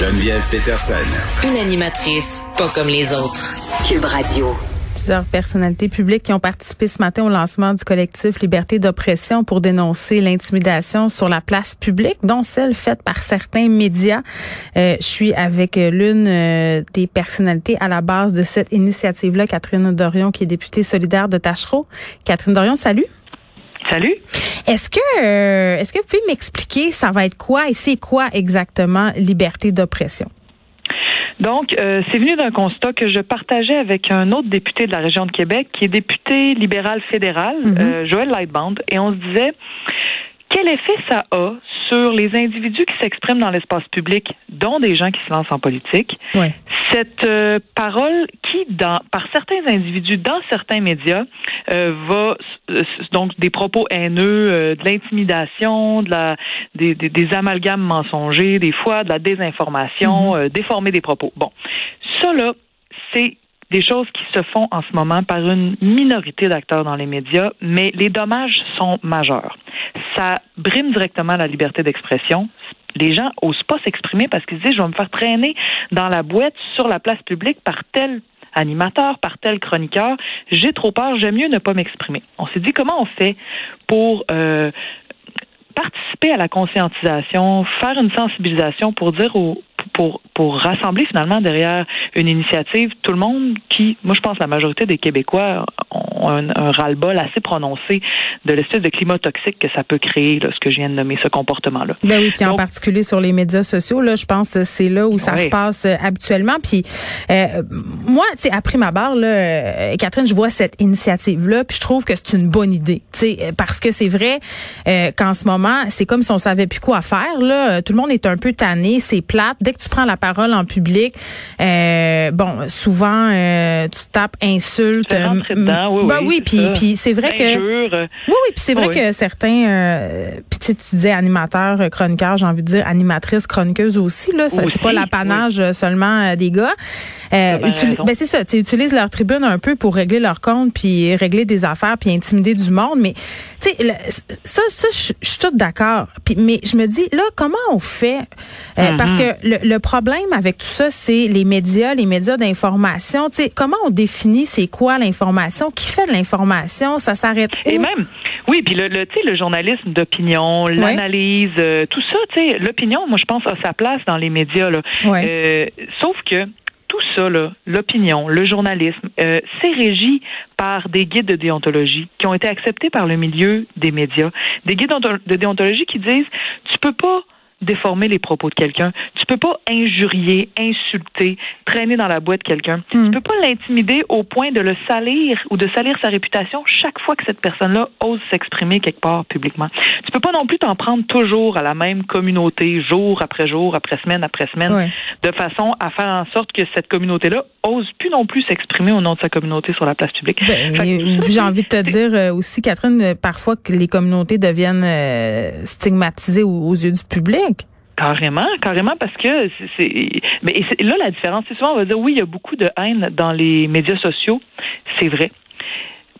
Geneviève Peterson. Une animatrice pas comme les autres. Cube Radio. Plusieurs personnalités publiques qui ont participé ce matin au lancement du collectif Liberté d'oppression pour dénoncer l'intimidation sur la place publique, dont celle faite par certains médias. Je suis avec l'une des personnalités à la base de cette initiative-là, Catherine Dorion, qui est députée solidaire de Tachereau. Catherine Dorion, salut. Salut. Est-ce que vous pouvez m'expliquer ça va être quoi et c'est quoi exactement Liberté d'oppression? Donc, c'est venu d'un constat que je partageais avec un autre député de la région de Québec, qui est député libéral fédéral, Joël Lightband, et on se disait, quel effet ça a sur les individus qui s'expriment dans l'espace public, dont des gens qui se lancent en politique, ouais. Cette parole qui, par certains individus, dans certains médias, va donc des propos haineux, de l'intimidation, des amalgames mensongers, des fois de la désinformation, déformer des propos. Bon, ça là, c'est des choses qui se font en ce moment par une minorité d'acteurs dans les médias, mais les dommages sont majeurs. Ça brime directement la liberté d'expression. Les gens n'osent pas s'exprimer parce qu'ils se disent « je vais me faire traîner dans la boîte sur la place publique par tel animateur, par tel chroniqueur. J'ai trop peur, j'aime mieux ne pas m'exprimer. » On s'est dit comment on fait pour participer à la conscientisation, faire une sensibilisation pour dire pour rassembler finalement derrière une initiative tout le monde qui, moi je pense la majorité des Québécois ont un ras-le-bol assez prononcé de l'espèce de climat toxique que ça peut créer, là, ce que je viens de nommer, ce comportement-là. Ben oui, puis donc, en particulier sur les médias sociaux, là, je pense que c'est là où ça se passe habituellement. Puis moi, tu sais, après ma barre, là, Catherine, je vois cette initiative-là, puis je trouve que c'est une bonne idée, tu sais, parce que c'est vrai qu'en ce moment, c'est comme si on savait plus quoi faire, là. Tout le monde est un peu tanné, c'est plate. Dès que tu prends la parole en public, bon, souvent tu tapes insultes. Puis c'est vrai que que certains, puis tu disais animateur, chroniqueur, j'ai envie de dire animatrice, chroniqueuse aussi là, ça, c'est pas l'apanage seulement des gars. C'est ça, tu utilises leur tribune un peu pour régler leur compte, puis régler des affaires, puis intimider du monde. Mais tu sais, ça je suis toute d'accord. Puis mais je me dis là, comment on fait parce que le problème avec tout ça, c'est les médias d'information. Tu sais, comment on définit c'est quoi l'information, qui fait de l'information, ça s'arrête où? Et même, oui, puis le journalisme d'opinion, l'analyse, tout ça, tu sais, l'opinion, moi je pense a sa place dans les médias là. Ouais. Sauf que tout ça, là, l'opinion, le journalisme, c'est régi par des guides de déontologie qui ont été acceptés par le milieu des médias. Des guides de déontologie qui disent tu peux pas déformer les propos de quelqu'un. Tu peux pas injurier, insulter, traîner dans la boîte quelqu'un. Tu peux pas l'intimider au point de le salir ou de salir sa réputation chaque fois que cette personne-là ose s'exprimer quelque part publiquement. Tu peux pas non plus t'en prendre toujours à la même communauté, jour, après semaine, de façon à faire en sorte que cette communauté-là ose plus non plus s'exprimer au nom de sa communauté sur la place publique. Ben, j'ai envie de te dire aussi, Catherine, parfois que les communautés deviennent stigmatisées aux yeux du public. Carrément, parce que là, la différence, c'est souvent, on va dire, oui, il y a beaucoup de haine dans les médias sociaux, c'est vrai.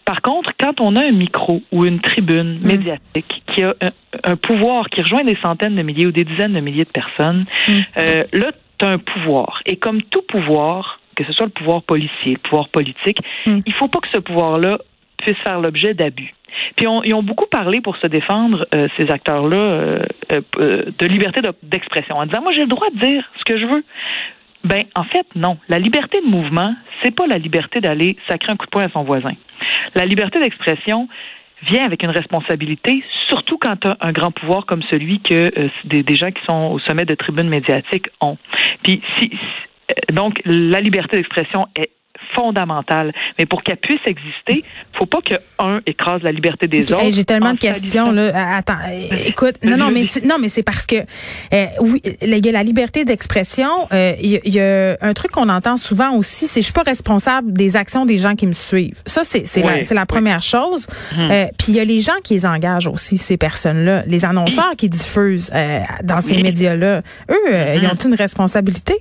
Par contre, quand on a un micro ou une tribune médiatique qui a un pouvoir, qui rejoint des centaines de milliers ou des dizaines de milliers de personnes, là, tu as un pouvoir. Et comme tout pouvoir, que ce soit le pouvoir policier, le pouvoir politique, il faut pas que ce pouvoir-là puisse faire l'objet d'abus. Puis ils ont beaucoup parlé pour se défendre, ces acteurs-là, de liberté d'expression, en disant « moi, j'ai le droit de dire ce que je veux ». Ben, en fait, non. La liberté de mouvement, c'est pas la liberté d'aller sacrer un coup de poing à son voisin. La liberté d'expression vient avec une responsabilité, surtout quand tu as un grand pouvoir comme celui que des gens qui sont au sommet de tribunes médiatiques ont. Puis donc, la liberté d'expression est fondamentale. Mais pour qu'elle puisse exister, faut pas que un écrase la liberté des autres. Hey, j'ai tellement de questions là. Attends, écoute, non mais c'est parce que oui, il y a la liberté d'expression. Il y a un truc qu'on entend souvent aussi, c'est je suis pas responsable des actions des gens qui me suivent. Ça c'est la première chose. Puis il y a les gens qui les engagent aussi, ces personnes-là, les annonceurs qui diffusent dans ces médias-là. Eux, ils ont une responsabilité.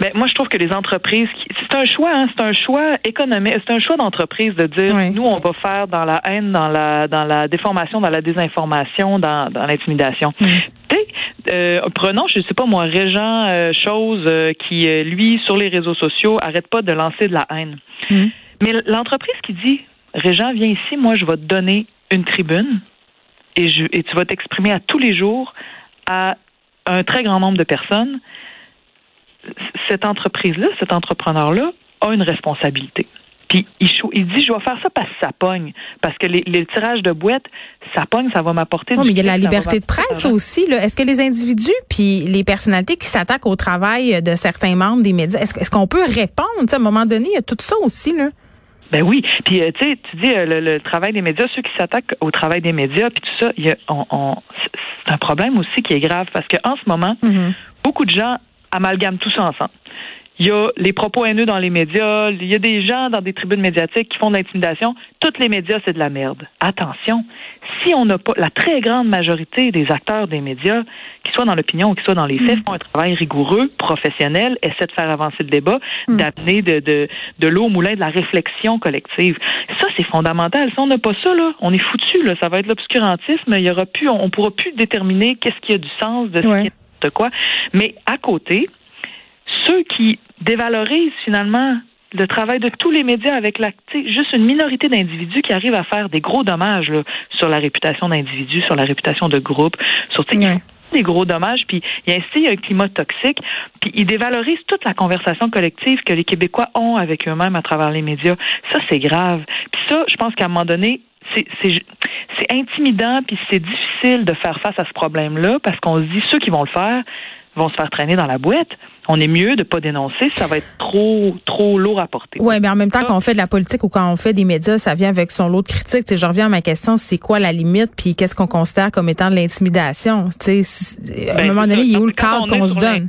Ben moi je trouve que les entreprises, c'est un choix, hein, c'est un choix économique, c'est un choix d'entreprise de dire nous on va faire dans la haine, dans la déformation, dans la désinformation, dans l'intimidation. Tu sais, Prenons, je sais pas moi, Régent qui, lui, sur les réseaux sociaux, arrête pas de lancer de la haine. Mmh. Mais l'entreprise qui dit, Régent, viens ici, moi, je vais te donner une tribune et tu vas t'exprimer à tous les jours à un très grand nombre de personnes. Cette entreprise-là, cet entrepreneur-là, a une responsabilité. Puis il dit, je vais faire ça parce que ça pogne. Parce que les tirages de boîtes, ça pogne, ça va m'apporter du... Oui, mais il y a la liberté de presse aussi, là. Est-ce que les individus puis les personnalités qui s'attaquent au travail de certains membres des médias, est-ce qu'on peut répondre? T'sais, à un moment donné, il y a tout ça aussi, là. Ben oui. Puis, tu sais, tu dis le travail des médias, ceux qui s'attaquent au travail des médias, puis tout ça, c'est un problème aussi qui est grave. Parce qu'en ce moment, mm-hmm. beaucoup de gens amalgament tout ça ensemble. Il y a les propos haineux dans les médias, il y a des gens dans des tribunes médiatiques qui font de l'intimidation. Tous les médias, c'est de la merde. Attention, si on n'a pas... La très grande majorité des acteurs des médias, qu'ils soient dans l'opinion ou qu'ils soient dans les faits, font un travail rigoureux, professionnel, essaient de faire avancer le débat, d'amener de l'eau au moulin, de la réflexion collective. Ça, c'est fondamental. Si on n'a pas ça, là, on est foutu. Là. Ça va être l'obscurantisme. Il y aura plus, on ne pourra plus déterminer qu'est-ce qui a du sens de ce qui est de quoi. Mais à côté... Ceux qui dévalorisent finalement le travail de tous les médias avec juste une minorité d'individus qui arrivent à faire des gros dommages là, sur la réputation d'individus, sur la réputation de groupes, sur des gros dommages, puis il y a un climat toxique, puis ils dévalorisent toute la conversation collective que les Québécois ont avec eux-mêmes à travers les médias. Ça, c'est grave. Puis ça, je pense qu'à un moment donné, c'est intimidant, puis c'est difficile de faire face à ce problème-là, parce qu'on se dit, ceux qui vont le faire vont se faire traîner dans la boîte. On est mieux de pas dénoncer, ça va être trop lourd à porter. Oui, mais en même temps, quand on fait de la politique ou quand on fait des médias, ça vient avec son lot de critiques. Tu sais, je reviens à ma question, c'est quoi la limite, puis qu'est-ce qu'on considère comme étant de l'intimidation? Tu sais, à un moment donné, il y a où le cadre qu'on se donne?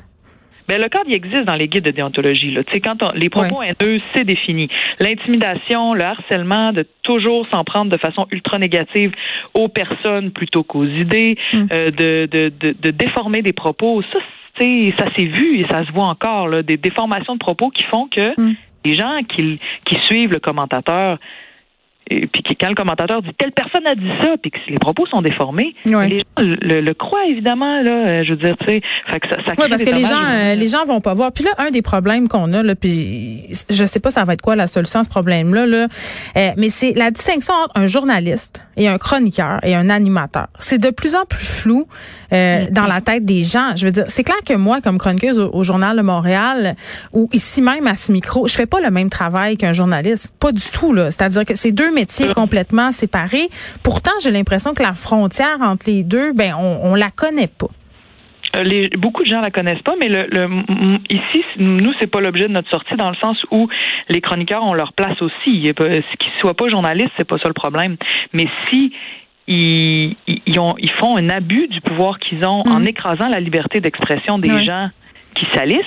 Ben, le cadre, il existe dans les guides de déontologie, là. Tu sais, quand les propos haineux, c'est défini. L'intimidation, le harcèlement, de toujours s'en prendre de façon ultra négative aux personnes plutôt qu'aux idées, de déformer des propos, ça, ça s'est vu et ça se voit encore, là, des déformations de propos qui font que les gens qui suivent le commentateur, et puis quand le commentateur dit « telle personne a dit ça », puis que les propos sont déformés, les gens le croient évidemment, là, je veux dire, tu sais, ça crée parce que les gens vont pas voir. Puis là, un des problèmes qu'on a, là, puis je sais pas ça va être quoi la solution à ce problème-là, là, mais c'est la distinction entre un journaliste et un chroniqueur et un animateur. C'est de plus en plus flou dans la tête des gens. Je veux dire, c'est clair que moi, comme chroniqueuse au Journal de Montréal, ou ici même à ce micro, je fais pas le même travail qu'un journaliste, pas du tout, là. C'est-à-dire que c'est deux métiers complètement séparés. Pourtant, j'ai l'impression que la frontière entre les deux, ben, on la connaît pas. Beaucoup de gens la connaissent pas, mais ici, nous, c'est pas l'objet de notre sortie dans le sens où les chroniqueurs ont leur place aussi. Qu'ils soient pas journalistes, c'est pas ça le problème. Mais si ils font un abus du pouvoir qu'ils ont en écrasant la liberté d'expression des gens qui salissent,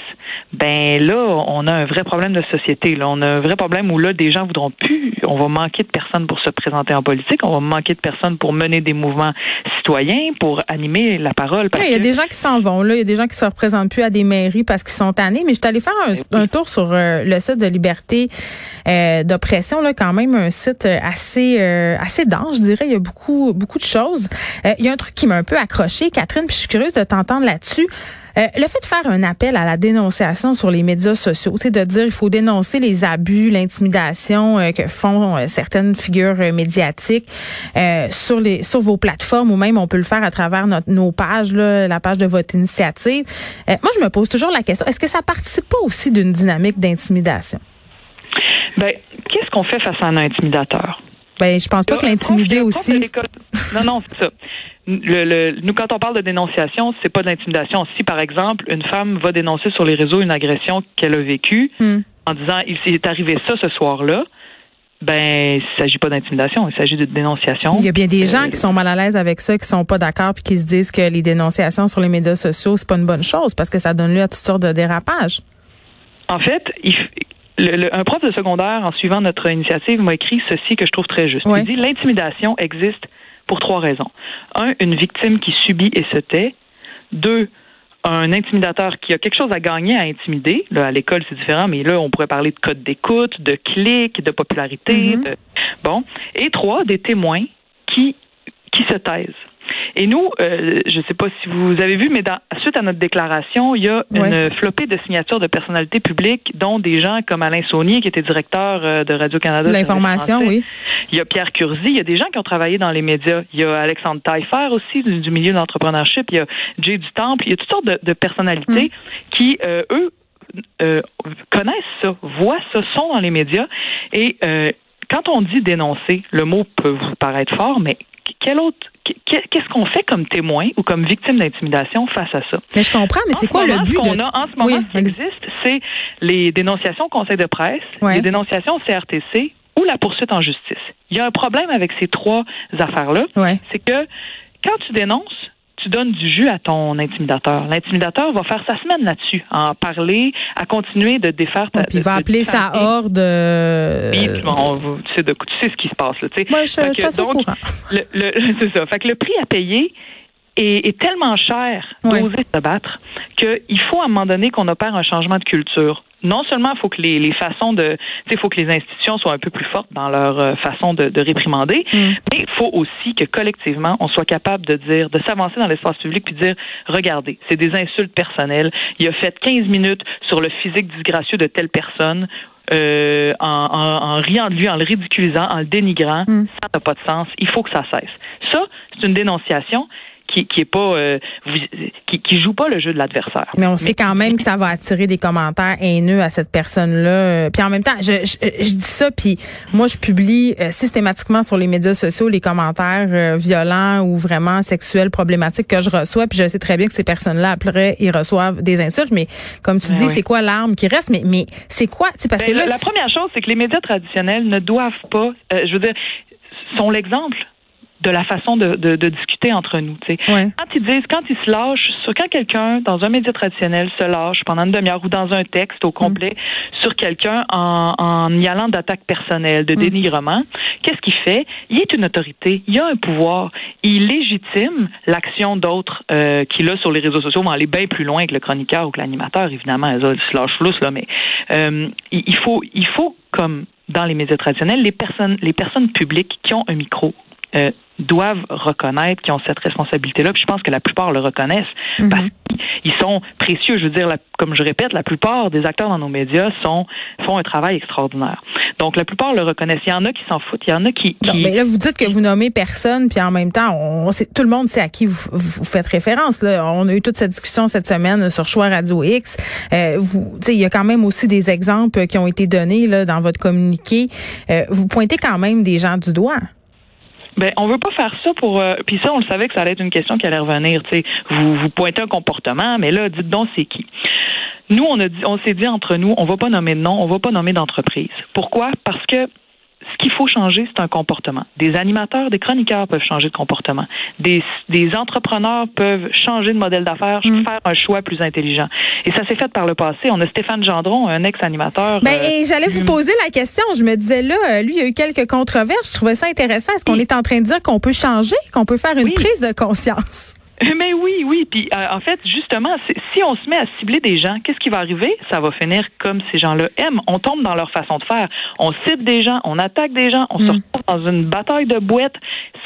ben là, on a un vrai problème de société. Là, on a un vrai problème où là, des gens voudront plus. On va manquer de personnes pour se présenter en politique. On va manquer de personnes pour mener des mouvements citoyens, pour animer la parole. Il y a des gens qui s'en vont. Là, il y a des gens qui se représentent plus à des mairies parce qu'ils sont tannés. Mais je suis allée faire un tour sur le site de Liberté d'oppression. Là, quand même un site assez dense, je dirais. Il y a beaucoup de choses. Il y a un truc qui m'a un peu accrochée, Catherine. Puis je suis curieuse de t'entendre là-dessus. Le fait de faire un appel à la dénonciation sur les médias sociaux, tu sais, de dire il faut dénoncer les abus, l'intimidation que font certaines figures médiatiques sur vos plateformes, ou même on peut le faire à travers nos pages, là, la page de votre initiative. Moi, je me pose toujours la question, est-ce que ça participe pas aussi d'une dynamique d'intimidation? Ben, qu'est-ce qu'on fait face à un intimidateur? Ben, je pense pas que l'intimider aussi... Non, c'est ça. Nous, quand on parle de dénonciation, c'est pas de l'intimidation. Si, par exemple, une femme va dénoncer sur les réseaux une agression qu'elle a vécue en disant « il s'est arrivé ça ce soir-là », ben, il s'agit pas d'intimidation, il s'agit de dénonciation. Il y a bien des gens qui sont mal à l'aise avec ça, qui sont pas d'accord, puis qui se disent que les dénonciations sur les médias sociaux, c'est pas une bonne chose, parce que ça donne lieu à toutes sortes de dérapages. En fait, un prof de secondaire, en suivant notre initiative, m'a écrit ceci que je trouve très juste. Il dit « l'intimidation existe pour trois raisons. 1, une victime qui subit et se tait. 2, un intimidateur qui a quelque chose à gagner à intimider. Là, à l'école, c'est différent, mais là, on pourrait parler de code d'écoute, de clics, de popularité. Et 3, des témoins qui se taisent. Et nous, je ne sais pas si vous avez vu, mais suite à notre déclaration, il y a une flopée de signatures de personnalités publiques, dont des gens comme Alain Saunier, qui était directeur de Radio-Canada. L'information, oui. Il y a Pierre Curzy, il y a des gens qui ont travaillé dans les médias. Il y a Alexandre Taillefer aussi, du milieu de l'entrepreneurship. Il y a Jay Dutemple. Il y a toutes sortes de personnalités qui, eux, connaissent ça, voient ça, sont dans les médias. Et quand on dit dénoncer, le mot peut vous paraître fort, mais qu'est-ce qu'on fait comme témoin ou comme victime d'intimidation face à ça? Mais je comprends, mais c'est quoi le but? En ce moment, ce qui existe, c'est les dénonciations au Conseil de presse, les dénonciations au CRTC ou la poursuite en justice. Il y a un problème avec ces trois affaires-là. Ouais. C'est que quand tu dénonces, tu donnes du jus à ton intimidateur. L'intimidateur va faire sa semaine là-dessus, à en parler, à continuer de défaire ta... il va appeler sa horde... tu sais ce qui se passe, là, tu sais. Moi, c'est ça. Fait que le prix à payer est tellement cher d'oser se battre qu'il faut, à un moment donné, qu'on opère un changement de culture. Non seulement il faut que les façons de, tu sais, faut que les institutions soient un peu plus fortes dans leur façon de réprimander, mais il faut aussi que collectivement on soit capable de dire, de s'avancer dans l'espace public puis de dire, regardez, c'est des insultes personnelles. Il a fait 15 minutes sur le physique disgracieux de telle personne. En riant de lui, en le ridiculisant, en le dénigrant, ça n'a pas de sens. Il faut que ça cesse. Ça, c'est une dénonciation qui est pas qui joue pas le jeu de l'adversaire. Mais on sait quand même que ça va attirer des commentaires haineux à cette personne-là. Puis en même temps, je dis ça, puis moi je publie systématiquement sur les médias sociaux les commentaires violents ou vraiment sexuels problématiques que je reçois, puis je sais très bien que ces personnes-là après ils reçoivent des insultes, mais comme tu dis, c'est quoi l'arme qui reste? Mais c'est quoi? Parce que là, la première chose, c'est que les médias traditionnels ne doivent pas, sont l'exemple de la façon de discuter entre nous. Tu sais. Ouais. Quand ils se lâchent, quand quelqu'un dans un média traditionnel se lâche pendant une demi-heure ou dans un texte au complet sur quelqu'un en y allant d'attaque personnelle, de dénigrement, qu'est-ce qu'il fait? Il est une autorité, il a un pouvoir, il légitime l'action d'autres qu'il a sur les réseaux sociaux, mais aller bien plus loin que le chroniqueur ou que l'animateur, évidemment, ils se lâchent lousse, là, mais il faut, comme dans les médias traditionnels, les personnes publiques qui ont un micro, doivent reconnaître qu'ils ont cette responsabilité-là. Puis je pense que la plupart le reconnaissent parce qu'ils sont précieux. Je veux dire, comme je répète, la plupart des acteurs dans nos médias font un travail extraordinaire. Donc, la plupart le reconnaissent. Il y en a qui s'en foutent. Il y en a qui... Non, mais là, vous dites que vous nommez personne, puis en même temps, tout le monde sait à qui vous faites référence. Là. On a eu toute cette discussion cette semaine sur Choix Radio X. Il y a quand même aussi des exemples qui ont été donnés là, dans votre communiqué. Vous pointez quand même des gens du doigt. Ben, on veut pas faire ça pour... Puis ça, on le savait que ça allait être une question qui allait revenir. T'sais. Vous pointez un comportement, mais là, dites donc c'est qui. Nous, on s'est dit entre nous, on va pas nommer de nom, on va pas nommer d'entreprise. Pourquoi? Parce que ce qu'il faut changer, c'est un comportement. Des animateurs, des chroniqueurs peuvent changer de comportement. Des entrepreneurs peuvent changer de modèle d'affaires, faire un choix plus intelligent. Et ça s'est fait par le passé. On a Stéphane Gendron, un ex-animateur. Ben, et j'allais vous poser la question. Je me disais là, lui, il y a eu quelques controverses. Je trouvais ça intéressant. Est-ce qu'on est en train de dire qu'on peut changer, qu'on peut faire une prise de conscience? Mais oui. Puis en fait, justement, si on se met à cibler des gens, qu'est-ce qui va arriver? Ça va finir comme ces gens-là aiment. On tombe dans leur façon de faire. On cible des gens, on attaque des gens, on se retrouve dans une bataille de bouettes.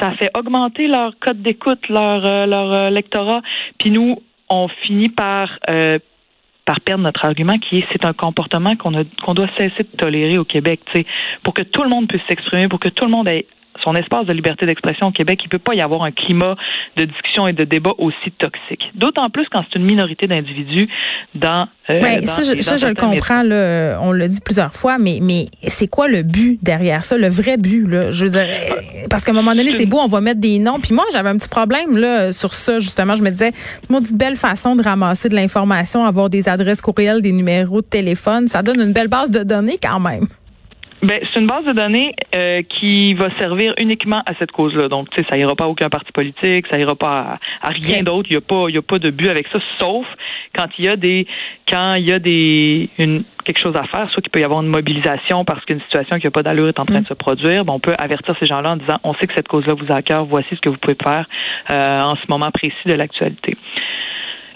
Ça fait augmenter leur cote d'écoute, leur lectorat. Puis nous, on finit par perdre notre argument qui est c'est un comportement qu'on doit cesser de tolérer au Québec, tu sais, pour que tout le monde puisse s'exprimer, pour que tout le monde ait son espace de liberté d'expression au Québec. Il ne peut pas y avoir un climat de discussion et de débat aussi toxique. D'autant plus quand c'est une minorité d'individus dans... je le comprends, là, on l'a dit plusieurs fois, mais c'est quoi le but derrière ça, le vrai but? Là, je veux dire, parce qu'à un moment donné, c'est beau, on va mettre des noms. Puis moi, j'avais un petit problème là sur ça, justement. Je me disais, maudite belle façon de ramasser de l'information, avoir des adresses courriels, des numéros de téléphone, ça donne une belle base de données quand même. Ben, c'est une base de données qui va servir uniquement à cette cause-là. Donc, tu sais, ça ira pas à aucun parti politique, ça ira pas à rien d'autre. Il y a pas de but avec ça, sauf quand il y a quelque chose à faire, soit qu'il peut y avoir une mobilisation parce qu'une situation qui n'a pas d'allure est en train de se produire, ben on peut avertir ces gens-là en disant on sait que cette cause-là vous a à cœur, voici ce que vous pouvez faire en ce moment précis de l'actualité.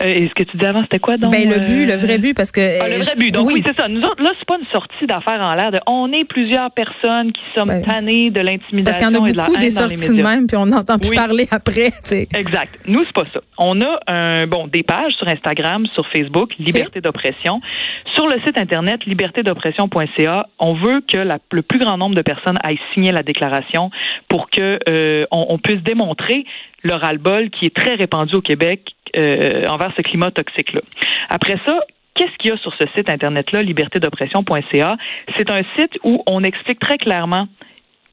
Et ce que tu disais avant, c'était quoi donc? Ben, le vrai but, parce que... le vrai but, donc oui, c'est ça. Nous autres, là, c'est pas une sortie d'affaires en l'air. On est plusieurs personnes qui sommes tannées de l'intimidation et de la haine dans les médias. Parce qu'il y en a beaucoup des sorties de même, puis on n'entend plus parler après, tu sais. Exact. Nous, c'est pas ça. On a des pages sur Instagram, sur Facebook, Liberté d'oppression. Sur le site Internet, libertédoppression.ca, on veut que le plus grand nombre de personnes aillent signer la déclaration pour que on puisse démontrer le ras-le-bol qui est très répandu au Québec envers ce climat toxique-là. Après ça, qu'est-ce qu'il y a sur ce site Internet-là, libertédoppression.ca? C'est un site où on explique très clairement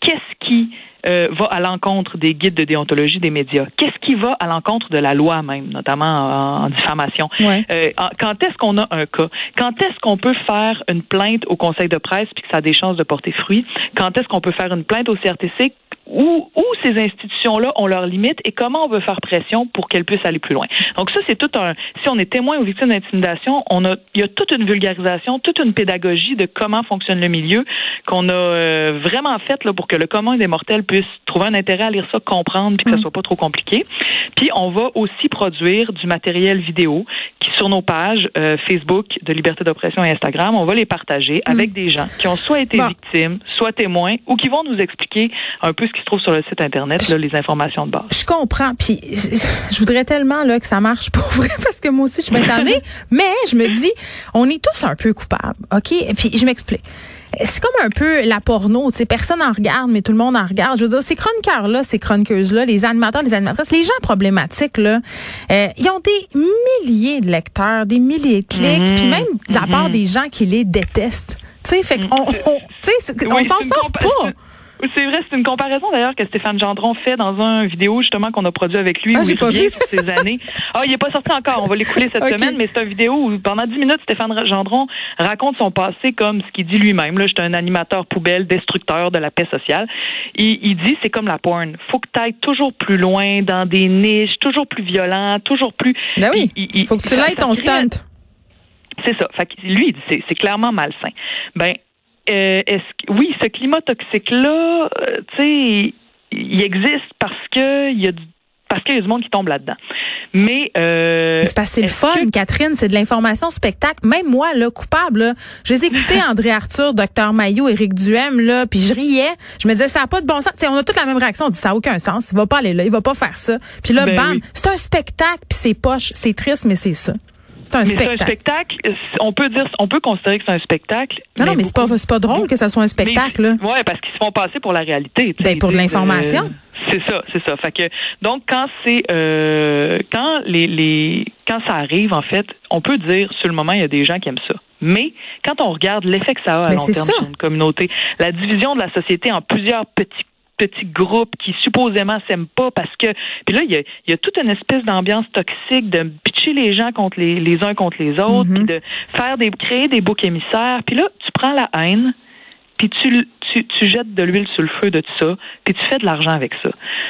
qu'est-ce qui va à l'encontre des guides de déontologie des médias. Qu'est-ce qui va à l'encontre de la loi même, notamment en diffamation? Ouais. Quand est-ce qu'on a un cas? Quand est-ce qu'on peut faire une plainte au Conseil de presse puis que ça a des chances de porter fruit? Quand est-ce qu'on peut faire une plainte au CRTC? Où ces institutions-là ont leurs limites et comment on veut faire pression pour qu'elles puissent aller plus loin. Donc ça, c'est tout un... Si on est témoin ou victime d'intimidation, il y a toute une vulgarisation, toute une pédagogie de comment fonctionne le milieu qu'on a vraiment faite là pour que le commun des mortels puisse trouver un intérêt à lire ça, comprendre, puis que ça soit pas trop compliqué. Puis on va aussi produire du matériel vidéo qui, sur nos pages Facebook de Liberté d'oppression et Instagram, on va les partager avec des gens qui ont soit été victimes, soit témoins, ou qui vont nous expliquer un peu ce qui se trouve sur le site Internet, là, les informations de base. Je comprends. Puis, je voudrais tellement là que ça marche pour vrai, parce que moi aussi, je suis bien tannée. Mais je me dis, on est tous un peu coupables, OK? Puis, je m'explique. C'est comme un peu la porno, tu sais, personne en regarde, mais tout le monde en regarde. Je veux dire, ces chroniqueurs-là, ces chroniqueuses-là, les animateurs, les animatrices, les gens problématiques, là, ils ont des milliers de lecteurs, des milliers de clics, puis même de la part des gens qui les détestent. Tu sais, fait qu'on on s'en sort pas. C'est vrai, c'est une comparaison d'ailleurs que Stéphane Gendron fait dans une vidéo justement qu'on a produit avec lui où il revient sur ses années. Il n'est pas sorti encore, on va l'écouler cette semaine, mais c'est une vidéo où pendant 10 minutes, Stéphane Gendron raconte son passé comme ce qu'il dit lui-même. Là, j'étais un animateur poubelle, destructeur de la paix sociale. Il dit, c'est comme la porn. Faut que tu ailles toujours plus loin, dans des niches, toujours plus violent, toujours plus... Ben oui, faut que tu l'ailles ton stunt. C'est ça. Fait que lui, il dit, c'est clairement malsain. Ben, ce climat toxique-là, tu sais, il existe parce qu'il y a du monde qui tombe là-dedans. Mais c'est parce que c'est le fun, Catherine, c'est de l'information spectacle. Même moi, là, coupable, là, je les écoutais André Arthur, Docteur Maillot, Éric Duhem, là, puis je riais. Je me disais, ça n'a pas de bon sens. T'sais, on a toute la même réaction. On dit, ça n'a aucun sens. Il va pas aller là, il va pas faire ça. Puis là, bam, c'est un spectacle, puis c'est poche, c'est triste, mais c'est ça. C'est un spectacle. On peut considérer que c'est un spectacle. Non, mais c'est pas drôle que ça soit un spectacle. Oui, parce qu'ils se font passer pour la réalité. Ben, pour de l'information. C'est ça. Fait que, donc, quand c'est, quand ça arrive, en fait, on peut dire, sur le moment, il y a des gens qui aiment ça. Mais quand on regarde l'effet que ça a à long terme sur une communauté, la division de la société en plusieurs petits groupes qui supposément s'aiment pas parce que... Puis là, il y a toute une espèce d'ambiance toxique de pitcher les gens contre les uns contre les autres, puis de créer des boucs émissaires. Puis là, tu prends la haine, puis tu jettes de l'huile sur le feu de tout ça, puis tu fais de l'argent avec ça.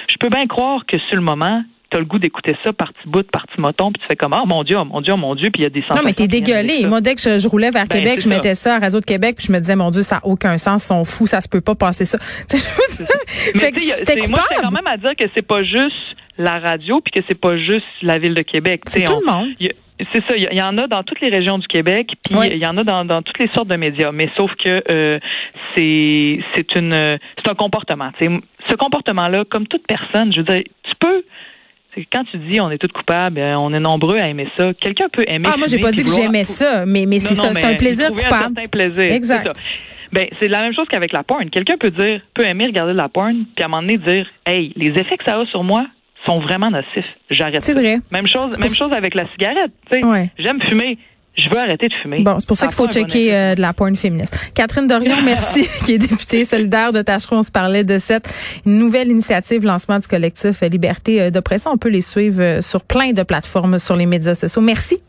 Je peux bien croire que sur le moment... T'as le goût d'écouter ça parti bout, parti moton, puis tu fais comme oh mon Dieu, puis il y a des sensations. Non, mais t'es dégueulé. Moi, dès que je roulais vers Québec, je mettais ça à Radio de Québec, puis je me disais mon Dieu, ça n'a aucun sens, ils sont fous, ça se peut pas passer ça. Fait que j'étais coupable. Moi, c'est quand même à dire que c'est pas juste la radio, puis que c'est pas juste la ville de Québec. C'est tout le monde. C'est ça, il y en a dans toutes les régions du Québec, puis il y en a dans toutes les sortes de médias, mais sauf que c'est un comportement. T'sais, ce comportement-là, comme toute personne, je veux dire, tu peux. Quand tu dis on est tous coupables, on est nombreux à aimer ça. Quelqu'un peut aimer ça. Ah, moi j'ai pas dit que j'aimais ça, mais c'est ça, c'est un plaisir coupable. C'est un plaisir. Exact. Ben, c'est la même chose qu'avec la porn. Quelqu'un peut aimer regarder de la porn, puis à un moment donné dire, hey, les effets que ça a sur moi sont vraiment nocifs. J'arrête. C'est vrai. Même chose avec la cigarette. Ouais. J'aime fumer. Je veux arrêter de fumer. Bon, c'est pour ça qu'il faut checker de la porn féministe. Catherine Dorion, merci, qui est députée solidaire de Tachereau. On se parlait de cette nouvelle initiative, lancement du collectif Liberté d'oppression. On peut les suivre sur plein de plateformes sur les médias sociaux. Merci.